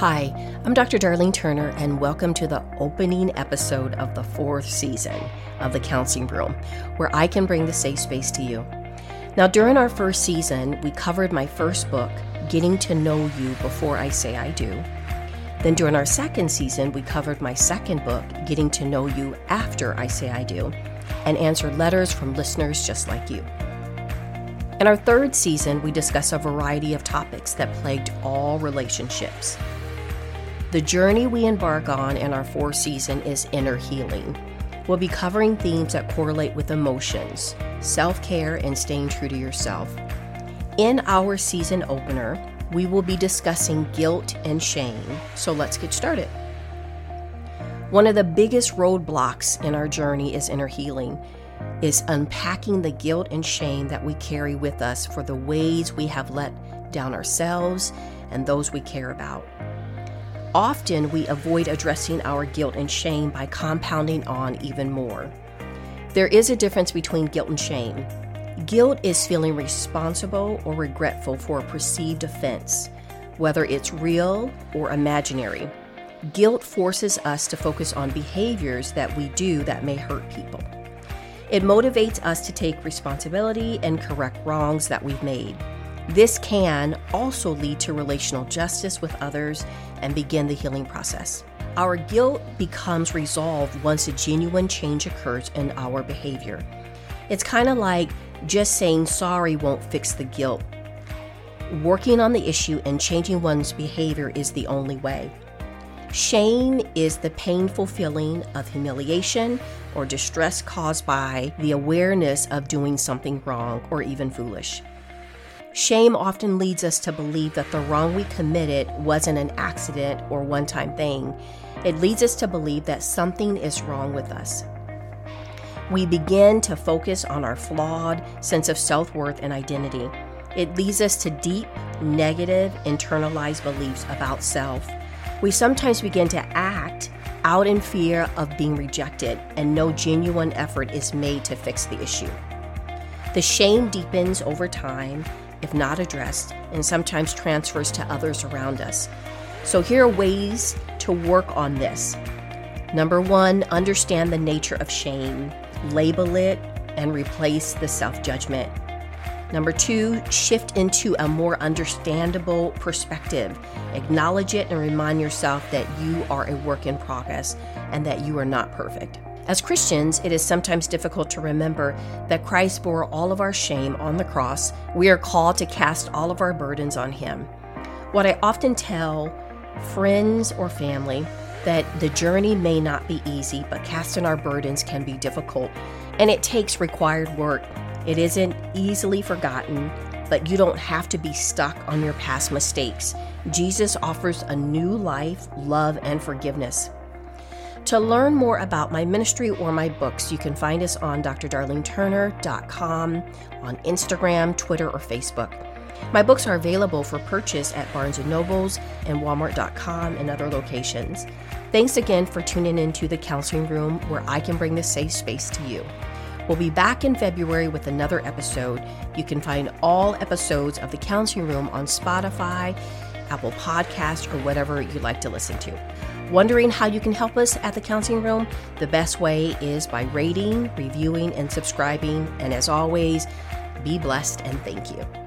Hi, I'm Dr. Darlene Turner, and welcome to the opening episode of the 4th season of The Counseling Room, where I can bring the safe space to you. Now, during our 1st season, we covered my 1st book, Getting to Know You Before I Say I Do. Then during our 2nd season, we covered my 2nd book, Getting to Know You After I Say I Do, and answered letters from listeners just like you. In our 3rd season, we discuss a variety of topics that plagued all relationships. The journey we embark on in our 4th season is inner healing. We'll be covering themes that correlate with emotions, self-care, and staying true to yourself. In our season opener, we will be discussing guilt and shame, so let's get started. One of the biggest roadblocks in our journey is inner healing, is unpacking the guilt and shame that we carry with us for the ways we have let down ourselves and those we care about. Often we avoid addressing our guilt and shame by compounding on even more. There is a difference between guilt and shame. Guilt is feeling responsible or regretful for a perceived offense, whether it's real or imaginary. Guilt forces us to focus on behaviors that we do that may hurt people. It motivates us to take responsibility and correct wrongs that we've made. This can also lead to relational justice with others and begin the healing process. Our guilt becomes resolved once a genuine change occurs in our behavior. It's kind of like just saying sorry won't fix the guilt. Working on the issue and changing one's behavior is the only way. Shame is the painful feeling of humiliation or distress caused by the awareness of doing something wrong or even foolish. Shame often leads us to believe that the wrong we committed wasn't an accident or one-time thing. It leads us to believe that something is wrong with us. We begin to focus on our flawed sense of self-worth and identity. It leads us to deep, negative, internalized beliefs about self. We sometimes begin to act out in fear of being rejected, and no genuine effort is made to fix the issue. The shame deepens over time, if not addressed, and sometimes transfers to others around us. So here are ways to work on this. Number 1, understand the nature of shame. Label it and replace the self-judgment. Number 2, shift into a more understandable perspective. Acknowledge it and remind yourself that you are a work in progress and that you are not perfect. As Christians, it is sometimes difficult to remember that Christ bore all of our shame on the cross. We are called to cast all of our burdens on Him. What I often tell friends or family that the journey may not be easy, but casting our burdens can be difficult, and it takes required work. It isn't easily forgotten, but you don't have to be stuck on your past mistakes. Jesus offers a new life, love, and forgiveness. To learn more about my ministry or my books, you can find us on drdarleneturner.com, on Instagram, Twitter, or Facebook. My books are available for purchase at Barnes & Nobles and Walmart.com and other locations. Thanks again for tuning into The Counseling Room, where I can bring the safe space to you. We'll be back in February with another episode. You can find all episodes of The Counseling Room on Spotify, Apple Podcasts, or whatever you like to listen to. Wondering how you can help us at The Counseling Room? The best way is by rating, reviewing, and subscribing. And as always, be blessed and thank you.